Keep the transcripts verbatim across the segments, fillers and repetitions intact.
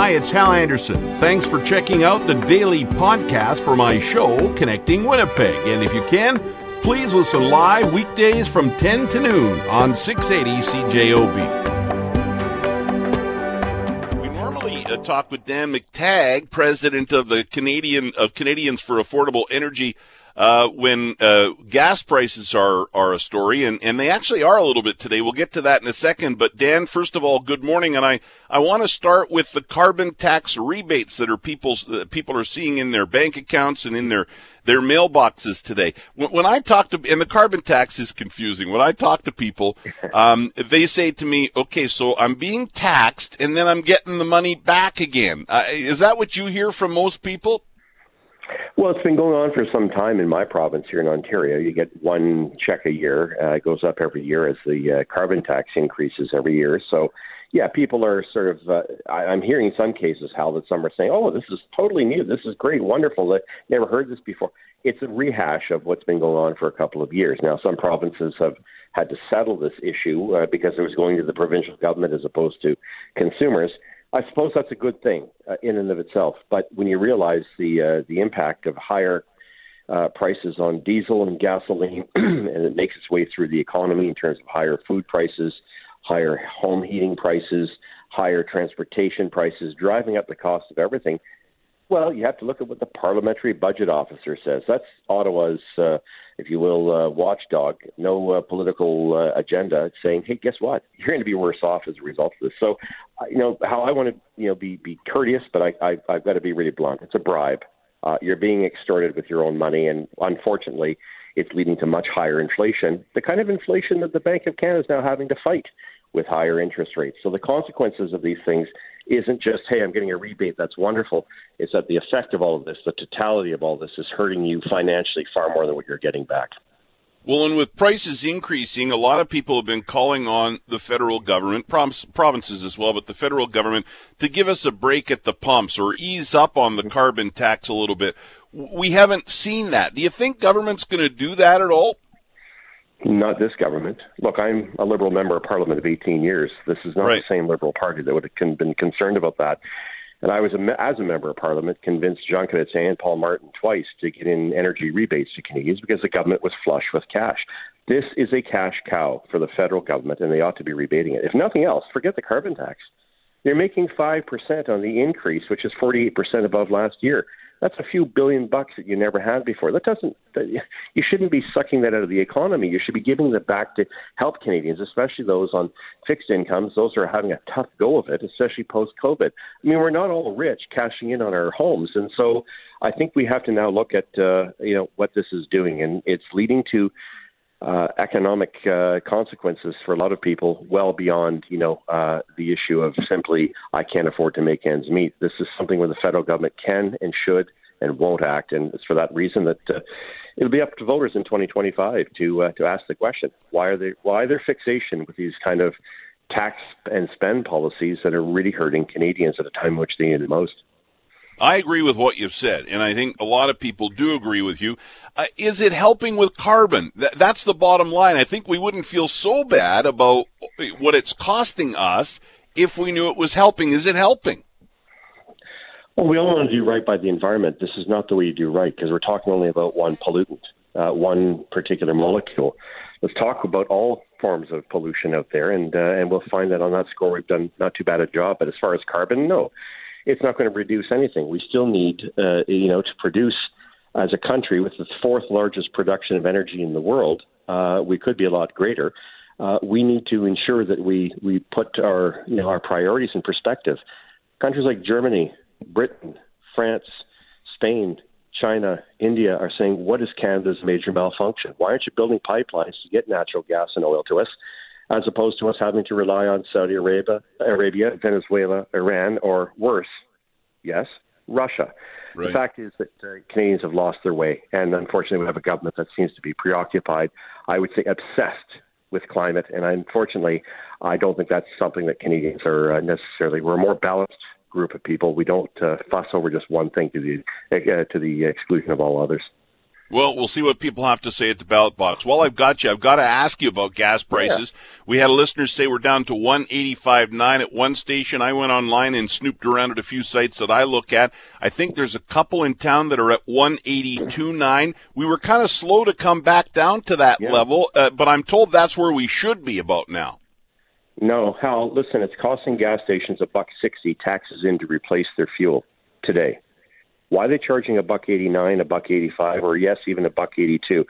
Hi, it's Hal Anderson. Thanks for checking out the daily podcast for my show, Connecting Winnipeg. And if you can, please listen live weekdays from ten to noon on six eighty C J O B. We normally uh, talk with Dan McTagg, president of the Canadian of Canadians for Affordable Energy, uh, when uh, gas prices are, are a story, and, and they actually are a little bit today. We'll get to that in a second. But, Dan, first of all, good morning. And I, I want to start with the carbon tax rebates that are people's, uh, people are seeing in their bank accounts and in their, their mailboxes today. When, when I talk to – and the carbon tax is confusing. When I talk to people, um, they say to me, okay, so I'm being taxed, and then I'm getting the money back again. Uh, is that what you hear from most people? Well, it's been going on for some time in my province here in Ontario. You get one check a year. Uh, it goes up every year as the uh, carbon tax increases every year. So, yeah, people are sort of, uh, I, I'm hearing some cases, Hal, that some are saying, oh, this is totally new. This is great, wonderful. I've never heard this before. It's a rehash of what's been going on for a couple of years. Now, some provinces have had to settle this issue uh, because it was going to the provincial government as opposed to consumers. I suppose that's a good thing uh, in and of itself, but when you realize the uh, the impact of higher uh, prices on diesel and gasoline, and it makes its way through the economy in terms of higher food prices, higher home heating prices, higher transportation prices, driving up the cost of everything, well, you have to look at what the parliamentary budget officer says. That's Ottawa's, uh, if you will, uh, watchdog, no uh, political uh, agenda. It's saying, hey, guess what? You're going to be worse off as a result of this. So, you know, how I want to, you know, be, be courteous, but I, I, I've got to be really blunt. It's a bribe. Uh, you're being extorted with your own money, and unfortunately, it's leading to much higher inflation, the kind of inflation that the Bank of Canada is now having to fight with higher interest rates. So the consequences of these things isn't just, hey, I'm getting a rebate, that's wonderful. It's that the effect of all of this, the totality of all this, is hurting you financially far more than what you're getting back. Well, and with prices increasing, a lot of people have been calling on the federal government, provinces as well, but the federal government, to give us a break at the pumps or ease up on the carbon tax a little bit. We haven't seen that. Do you think government's going to do that at all? Not this government. Look, I'm a Liberal member of Parliament of eighteen years. This is not right. The same Liberal Party that would have been concerned about that. And I was, as a member of Parliament, convinced John Kovac and Paul Martin twice to get in energy rebates to Canadians because the government was flush with cash. This is a cash cow for the federal government, and they ought to be rebating it. If nothing else, forget the carbon tax. They're making five percent on the increase, which is forty-eight percent above last year. That's a few billion bucks that you never had before. That doesn't. You shouldn't be sucking that out of the economy. You should be giving that back to help Canadians, especially those on fixed incomes. Those are having a tough go of it, especially post-COVID. I mean, we're not all rich cashing in on our homes, and so I think we have to now look at uh, you know what this is doing, and it's leading to uh, economic uh, consequences for a lot of people, well beyond you know uh, the issue of simply I can't afford to make ends meet. This is something where the federal government can and should and won't act, and it's for that reason that uh, it'll be up to voters in twenty twenty-five to uh, to ask the question: Why are they? Why their fixation with these kind of tax and spend policies that are really hurting Canadians at a time in which they need it most? I agree with what you've said, and I think a lot of people do agree with you. Uh, is it helping with carbon? Th- that's the bottom line. I think we wouldn't feel so bad about what it's costing us if we knew it was helping. Is it helping? Well, we all want to do right by the environment. This is not the way you do right, because we're talking only about one pollutant, uh, one particular molecule. Let's talk about all forms of pollution out there, and uh, and we'll find that on that score we've done not too bad a job. But as far as carbon, no, it's not going to reduce anything. We still need, uh, you know, to produce as a country with the fourth largest production of energy in the world. Uh, we could be a lot greater. Uh, we need to ensure that we we put our you know our priorities in perspective. Countries like Germany, Britain, France, Spain, China, India are saying, what is Canada's major malfunction? Why aren't you building pipelines to get natural gas and oil to us, as opposed to us having to rely on Saudi Arabia, Arabia, Venezuela, Iran, or worse, yes, Russia? Right. The fact is that uh, Canadians have lost their way, and unfortunately we have a government that seems to be preoccupied, I would say obsessed, with climate, and unfortunately I don't think that's something that Canadians are uh, necessarily. We're more balanced group of people. We don't uh, fuss over just one thing to the uh, to the exclusion of all others. Well, we'll see what people have to say at the ballot box. While I've got you, I've got to ask you about gas prices. Yeah. We had a listener say we're down to one eighty-five point nine at one station. I went online and snooped around at a few sites that I look at. I think there's a couple in town that are at one eighty-two point nine. We were kind of slow to come back down to that yeah. level, uh, but I'm told that's where we should be about now. No, Hal, listen, it's costing gas stations a buck sixty taxes in to replace their fuel today. Why are they charging a buck eighty-nine, a buck eighty-five, or yes, even a buck eighty-two?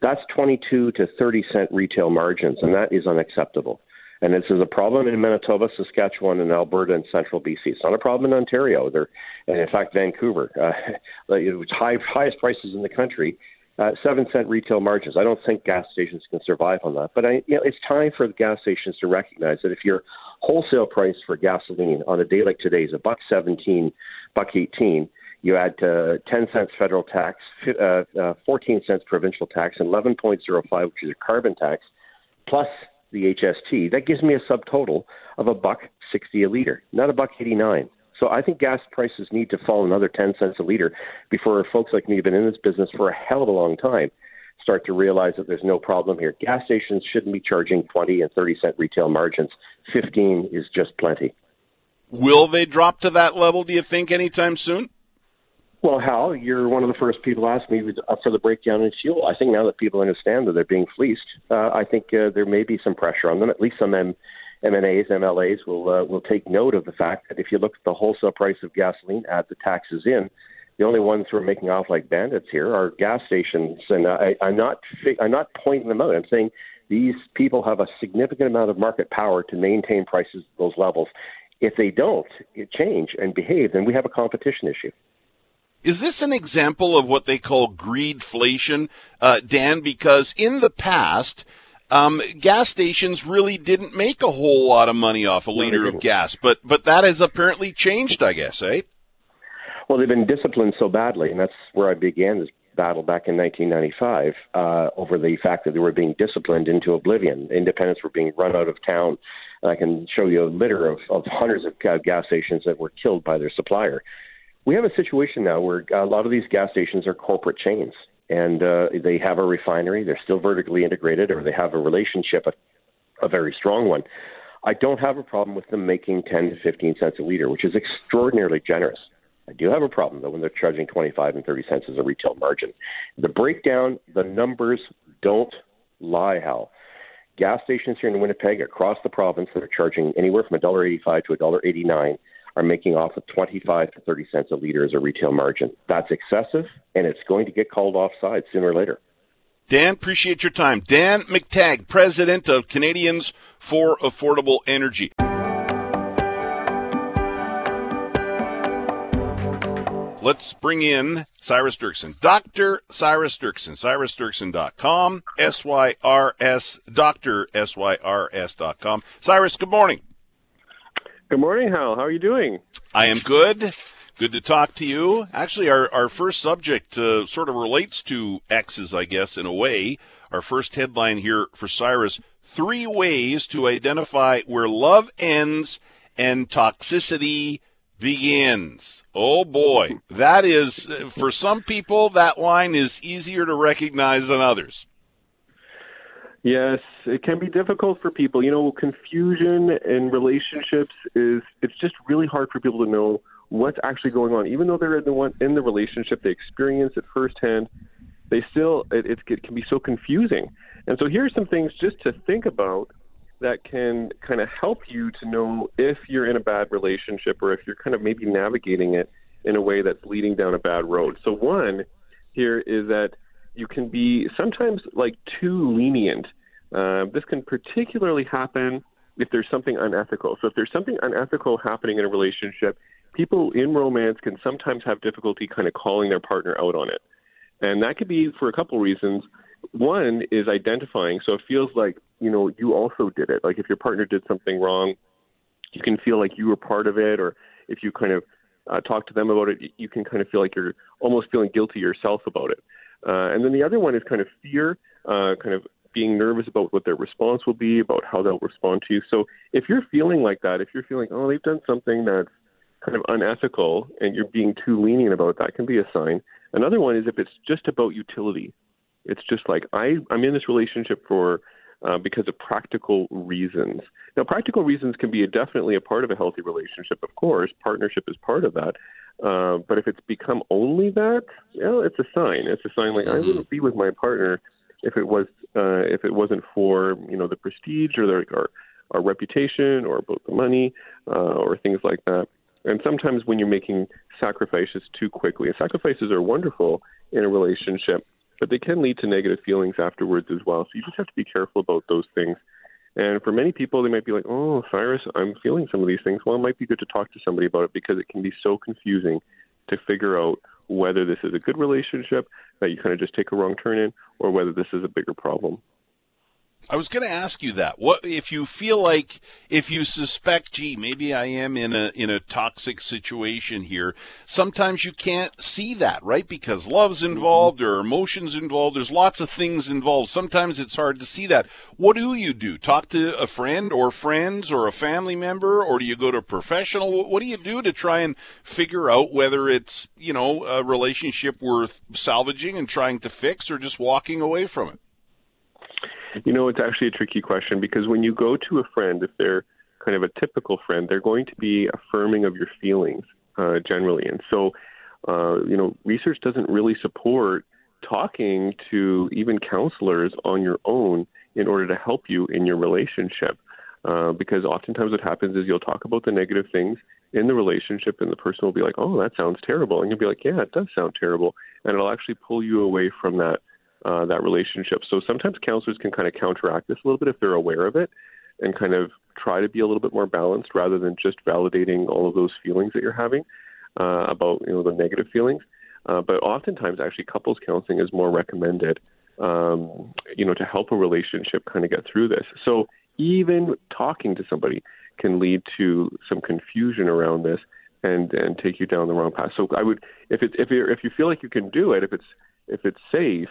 That's twenty-two to thirty cent retail margins, and that is unacceptable. And this is a problem in Manitoba, Saskatchewan, and Alberta, and Central B C. It's not a problem in Ontario, there, and in fact, Vancouver, uh, it's high, highest prices in the country, uh, seven cent retail margins. I don't think gas stations can survive on that. But I, you know, it's time for the gas stations to recognize that if your wholesale price for gasoline on a day like today is a buck seventeen, buck eighteen. You add uh, ten cents federal tax, uh, uh, fourteen cents provincial tax, and eleven point oh five, which is a carbon tax, plus the H S T. That gives me a subtotal of a buck sixty a liter, not a buck eighty-nine. So I think gas prices need to fall another ten cents a liter before folks like me, who've been in this business for a hell of a long time, start to realize that there's no problem here. Gas stations shouldn't be charging twenty and thirty cent retail margins. fifteen is just plenty. Will they drop to that level, do you think, anytime soon? Well, Hal, you're one of the first people to ask me for the breakdown in fuel. I think now that people understand that they're being fleeced, uh, I think uh, there may be some pressure on them. At least some M N As, M L As will uh, will take note of the fact that if you look at the wholesale price of gasoline, add the taxes in, the only ones who are making off like bandits here are gas stations. And I, I'm not I'm not pointing them out. I'm saying these people have a significant amount of market power to maintain prices at those levels. If they don't change and behave, then we have a competition issue. Is this an example of what they call greedflation, uh, Dan? Because in the past, um, gas stations really didn't make a whole lot of money off a liter of gas. But but that has apparently changed, I guess, eh? Well, they've been disciplined so badly, and that's where I began this battle back in nineteen ninety-five uh, over the fact that they were being disciplined into oblivion. Independents were being run out of town. And I can show you a litter of, of hundreds of gas stations that were killed by their supplier. We have a situation now where a lot of these gas stations are corporate chains, and uh, they have a refinery. They're still vertically integrated, or they have a relationship, a, a very strong one. I don't have a problem with them making ten to fifteen cents a liter, which is extraordinarily generous. I do have a problem, though, when they're charging twenty-five and thirty cents as a retail margin. The breakdown, the numbers don't lie, Hal. Gas stations here in Winnipeg, across the province, that are charging anywhere from one dollar eighty-five to one dollar eighty-nine are making off of twenty-five to thirty cents a liter as a retail margin. That's excessive, and it's going to get called offside sooner or later. Dan, appreciate your time. Dan McTagg, president of Canadians for Affordable Energy. Let's bring in Cyrus Dirksen. Doctor Cyrus Dirksen, Cyrus Dirksen dot com, S Y R S, Doctor S Y R S dot com. Cyrus, good morning. Good morning, Hal. How are you doing? I am good. Good to talk to you. Actually, our, our first subject uh, sort of relates to exes, I guess, in a way. Our first headline here for Cyrus, three ways to identify where love ends and toxicity begins. Oh, boy. That is, for some people, that line is easier to recognize than others. Yes, it can be difficult for people. You know, confusion in relationships is, it's just really hard for people to know what's actually going on. Even though they're in the, one, in the relationship, they experience it firsthand, they still, it, it, it can be so confusing. And so here are some things just to think about that can kind of help you to know if you're in a bad relationship or if you're kind of maybe navigating it in a way that's leading down a bad road. So one here is that you can be sometimes like too lenient. Uh, this can particularly happen if there's something unethical. So if there's something unethical happening in a relationship, people in romance can sometimes have difficulty kind of calling their partner out on it. And that could be for a couple reasons. One is identifying. So it feels like, you know, you also did it. Like if your partner did something wrong, you can feel like you were part of it. Or if you kind of uh, talk to them about it, you can kind of feel like you're almost feeling guilty yourself about it. Uh, and then the other one is kind of fear, uh, kind of being nervous about what their response will be, about how they'll respond to you. So if you're feeling like that, if you're feeling, oh, they've done something that's kind of unethical and you're being too lenient about, that can be a sign. Another one is if it's just about utility. It's just like, I, I'm in this relationship for uh, because of practical reasons. Now, practical reasons can be a, definitely a part of a healthy relationship, of course. Partnership is part of that. Uh, but if it's become only that, well, it's a sign. It's a sign like, mm-hmm. I wouldn't be with my partner if it was uh, if it wasn't for, you know, the prestige or their, our, our reputation or about the money uh, or things like that. And sometimes when you're making sacrifices too quickly, and sacrifices are wonderful in a relationship, but they can lead to negative feelings afterwards as well. So you just have to be careful about those things. And for many people, they might be like, oh, Cyrus, I'm feeling some of these things. Well, it might be good to talk to somebody about it because it can be so confusing to figure out whether this is a good relationship that you kind of just take a wrong turn in or whether this is a bigger problem. I was going to ask you that. What if you feel like, if you suspect, gee, maybe I am in a in a toxic situation here. Sometimes you can't see that, right? Because love's involved or emotions involved. There's lots of things involved. Sometimes it's hard to see that. What do you do? Talk to a friend or friends or a family member, or do you go to a professional? What do you do to try and figure out whether it's, you know, a relationship worth salvaging and trying to fix or just walking away from it? You know, it's actually a tricky question because when you go to a friend, if they're kind of a typical friend, they're going to be affirming of your feelings uh, generally. And so, uh, you know, research doesn't really support talking to even counselors on your own in order to help you in your relationship. Uh, because oftentimes what happens is you'll talk about the negative things in the relationship and the person will be like, oh, that sounds terrible. And you'll be like, yeah, it does sound terrible. And it'll actually pull you away from that. Uh, that relationship. So sometimes counselors can kind of counteract this a little bit if they're aware of it and kind of try to be a little bit more balanced rather than just validating all of those feelings that you're having uh, about, you know, the negative feelings. Uh, but oftentimes actually couples counseling is more recommended, um, you know, to help a relationship kind of get through this. So even talking to somebody can lead to some confusion around this and, and take you down the wrong path. So I would, if it's, if you're, if you feel like you can do it, if it's, if it's safe,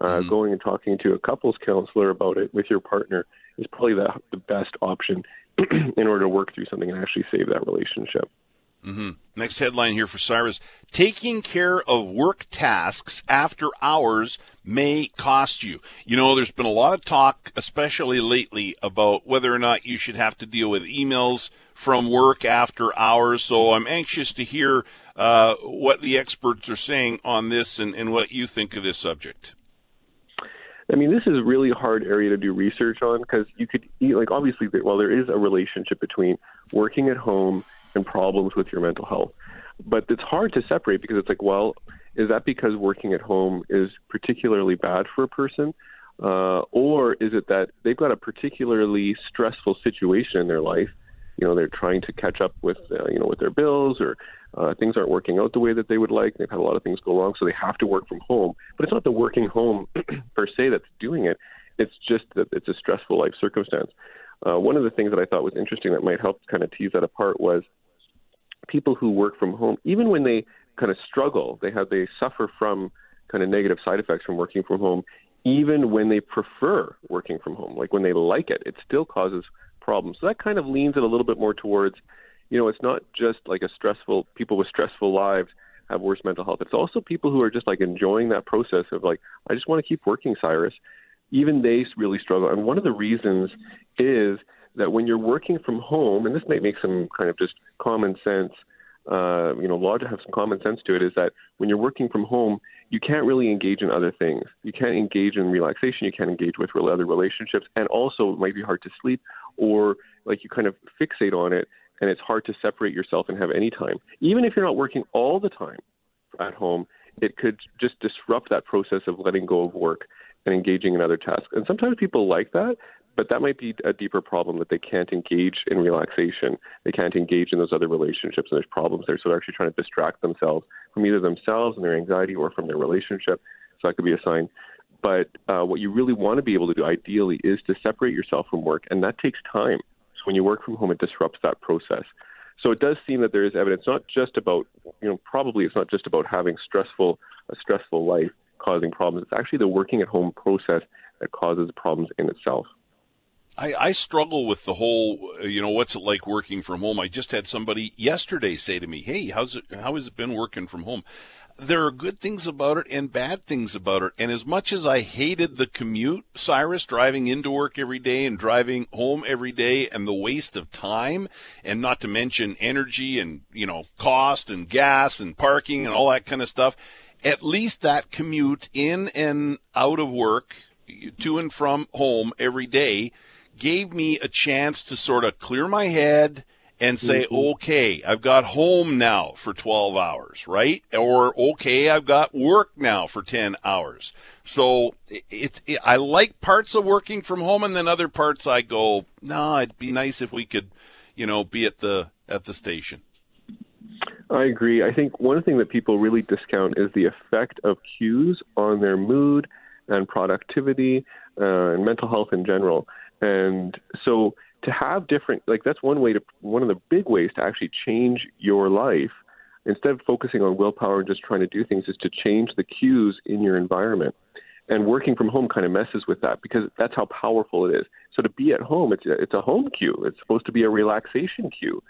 Uh, mm-hmm. going and talking to a couples counselor about it with your partner is probably the, the best option in order to work through something and actually save that relationship. Mm-hmm. Next headline here for Cyrus. Taking care of work tasks after hours may cost you. You know, there's been a lot of talk, especially lately, about whether or not you should have to deal with emails from work after hours. So I'm anxious to hear uh, what the experts are saying on this and, and what you think of this subject. I mean, this is a really hard area to do research on because you could, like, obviously, well, there is a relationship between working at home and problems with your mental health. But it's hard to separate because it's like, well, is that because working at home is particularly bad for a person? Uh, or is it that they've got a particularly stressful situation in their life? You know, they're trying to catch up with, uh, you know, with their bills or uh, things aren't working out the way that they would like. They've had a lot of things go wrong, so they have to work from home. But it's not the working home per se that's doing it. It's just that it's a stressful life circumstance. Uh, one of the things that I thought was interesting that might help kind of tease that apart was people who work from home, even when they kind of struggle, they have they suffer from kind of negative side effects from working from home, even when they prefer working from home, like when they like it, it still causes problem. So that kind of leans it a little bit more towards, you know, it's not just like a stressful, people with stressful lives have worse mental health. It's also people who are just like enjoying that process of like, I just want to keep working, Cyrus. Even they really struggle. And one of the reasons is that when you're working from home, and this may make some kind of just common sense, uh, you know, logic have some common sense to it, is that when you're working from home, you can't really engage in other things. You can't engage in relaxation. You can't engage with other relationships. And also it might be hard to sleep or like you kind of fixate on it and it's hard to separate yourself and have any time. Even if you're not working all the time at home, it could just disrupt that process of letting go of work and engaging in other tasks. And sometimes people like that, but that might be a deeper problem that they can't engage in relaxation. They can't engage in those other relationships and there's problems there. So they're actually trying to distract themselves from either themselves and their anxiety or from their relationship. So that could be a sign. But uh, what you really want to be able to do, ideally, is to separate yourself from work, and that takes time. So when you work from home, it disrupts that process. So it does seem that there is evidence, not just about, you know, probably it's not just about having stressful, a stressful life causing problems. It's actually the working at home process that causes problems in itself. I, I struggle with the whole, you know, what's it like working from home? I just had somebody yesterday say to me, hey, how's it, how has it been working from home? There are good things about it and bad things about it. And as much as I hated the commute, Cyrus, driving into work every day and driving home every day and the waste of time, and not to mention energy and, you know, cost and gas and parking and all that kind of stuff, at least that commute in and out of work, to and from home every day, gave me a chance to sort of clear my head and say, mm-hmm. okay, I've got home now for twelve hours, right? Or, okay, I've got work now for ten hours. So it, it, it, I like parts of working from home, and then other parts I go, nah, it'd be nice if we could, you know, be at the at the station. I agree. I think one thing that people really discount is the effect of cues on their mood and productivity uh, and mental health in general. And so to have different, like that's one way to, one of the big ways to actually change your life, instead of focusing on willpower and just trying to do things, is to change the cues in your environment. And working from home kind of messes with that, because that's how powerful it is. So to be at home, it's a, it's a home cue. It's supposed to be a relaxation cue.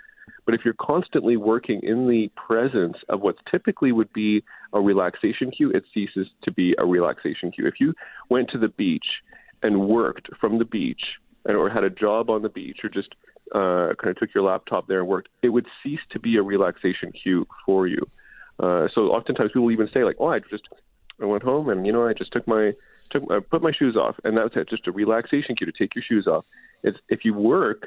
But if you're constantly working in the presence of what typically would be a relaxation cue, it ceases to be a relaxation cue. If you went to the beach and worked from the beach, and or had a job on the beach, or just uh, kind of took your laptop there and worked, it would cease to be a relaxation cue for you. Uh, so oftentimes people even say like, oh, I just I went home and, you know, I just took my, took I put my shoes off. And that was it, just a relaxation cue to take your shoes off. It's, if you work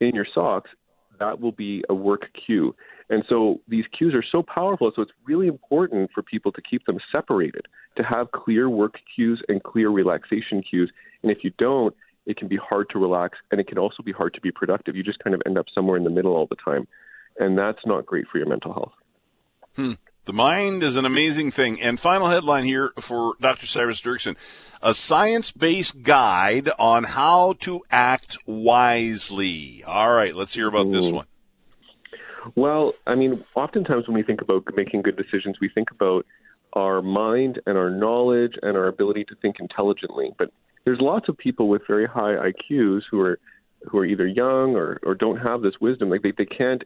in your socks, that will be a work cue. And so these cues are so powerful. So it's really important for people to keep them separated, to have clear work cues and clear relaxation cues. And if you don't, it can be hard to relax, and it can also be hard to be productive. You just kind of end up somewhere in the middle all the time. And that's not great for your mental health. Hmm. The mind is an amazing thing. And final headline here for Doctor Cyrus Dirksen, a science-based guide on how to act wisely. All right, let's hear about this one. Well, I mean, oftentimes when we think about making good decisions, we think about our mind and our knowledge and our ability to think intelligently. But there's lots of people with very high I Qs who are who are either young or, or don't have this wisdom. Like they, they can't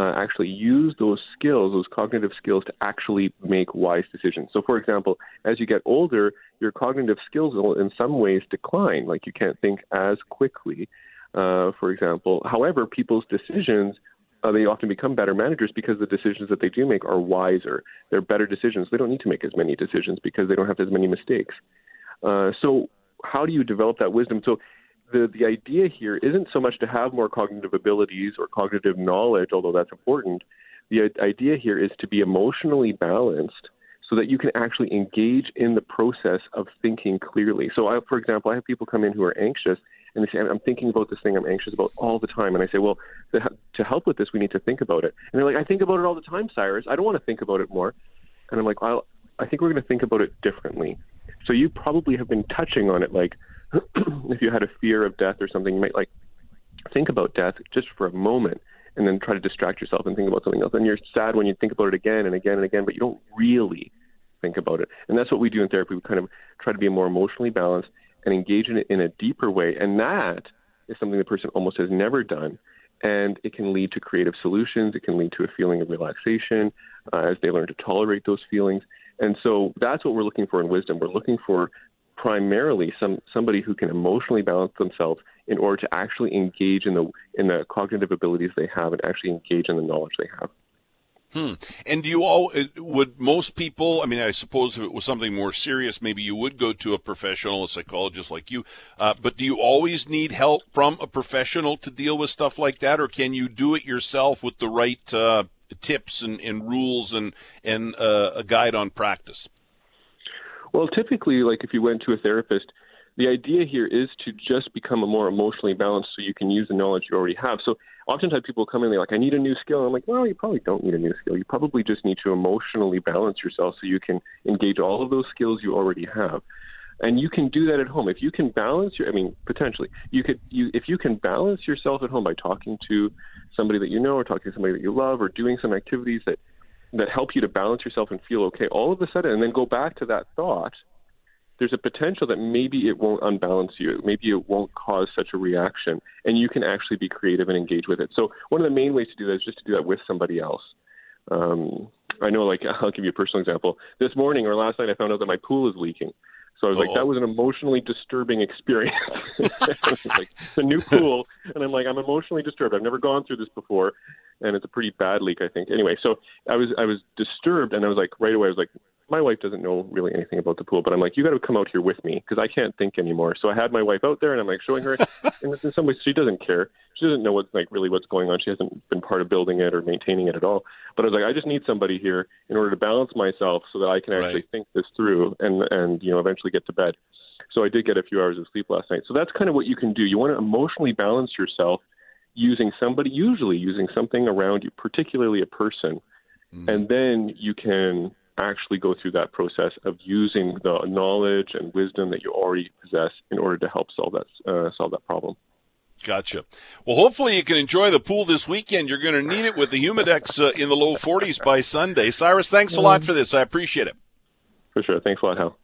Uh, actually use those skills, those cognitive skills, to actually make wise decisions. So, for example, as you get older, your cognitive skills will in some ways decline, like you can't think as quickly, uh, for example. However, people's decisions, uh, they often become better managers because the decisions that they do make are wiser. They're better decisions. They don't need to make as many decisions because they don't have as many mistakes. Uh, so how do you develop that wisdom? So The, the idea here isn't so much to have more cognitive abilities or cognitive knowledge, although that's important. The idea here is to be emotionally balanced so that you can actually engage in the process of thinking clearly. So, I, for example, I have people come in who are anxious, and they say, I'm thinking about this thing I'm anxious about all the time. And I say, well, to, to help with this, we need to think about it. And they're like, I think about it all the time, Cyrus. I don't want to think about it more. And I'm like, well, I think we're going to think about it differently. So you probably have been touching on it, like, if you had a fear of death or something, you might like think about death just for a moment and then try to distract yourself and think about something else. And you're sad when you think about it again and again and again, but you don't really think about it. And that's what we do in therapy. We kind of try to be more emotionally balanced and engage in it in a deeper way. And that is something the person almost has never done. And it can lead to creative solutions. It can lead to a feeling of relaxation uh, as they learn to tolerate those feelings. And so that's what we're looking for in wisdom. We're looking for primarily some somebody who can emotionally balance themselves in order to actually engage in the in the cognitive abilities they have and actually engage in the knowledge they have. Hmm. And do you all, would most people, I mean, I suppose if it was something more serious, maybe you would go to a professional, a psychologist like you, uh, but do you always need help from a professional to deal with stuff like that, or can you do it yourself with the right uh, tips and, and rules and, and uh, a guide on practice? Well, typically, like if you went to a therapist, the idea here is to just become a more emotionally balanced so you can use the knowledge you already have. So oftentimes people come in, they're like, I need a new skill. I'm like, well, you probably don't need a new skill. You probably just need to emotionally balance yourself so you can engage all of those skills you already have. And you can do that at home. If you can balance your, I mean, potentially, you could, you, if you can balance yourself at home by talking to somebody that you know or talking to somebody that you love or doing some activities that that help you to balance yourself and feel okay all of a sudden, and then go back to that thought there's a potential that maybe it won't unbalance you. Maybe it won't cause such a reaction, and you can actually be creative and engage with it. So one of the main ways to do that is just to do that with somebody else. Um, I know, like, I'll give you a personal example. This morning or last night, I found out that my pool is leaking. So I was Uh-oh. like, that was an emotionally disturbing experience. It's like, it's a new pool, and I'm like, I'm emotionally disturbed. I've never gone through this before, and it's a pretty bad leak, I think. Anyway, so I was I was disturbed, and I was like, right away, I was like, my wife doesn't know really anything about the pool, but I'm like, you got to come out here with me because I can't think anymore. So I had my wife out there, and I'm like showing her, and in some ways she doesn't care. She doesn't know what's like really what's going on. She hasn't been part of building it or maintaining it at all. But I was like, I just need somebody here in order to balance myself so that I can actually right. think this through and and you know eventually get to bed. So I did get a few hours of sleep last night. So that's kind of what you can do. You want to emotionally balance yourself using somebody, usually using something around you, particularly a person, mm. and then you can actually go through that process of using the knowledge and wisdom that you already possess in order to help solve that uh, solve that problem. Gotcha. Well, hopefully you can enjoy the pool this weekend. You're going to need it with the Humidex uh, in the low forties by Sunday. Cyrus, thanks a lot for this. I appreciate it. For sure. Thanks a lot, Hal.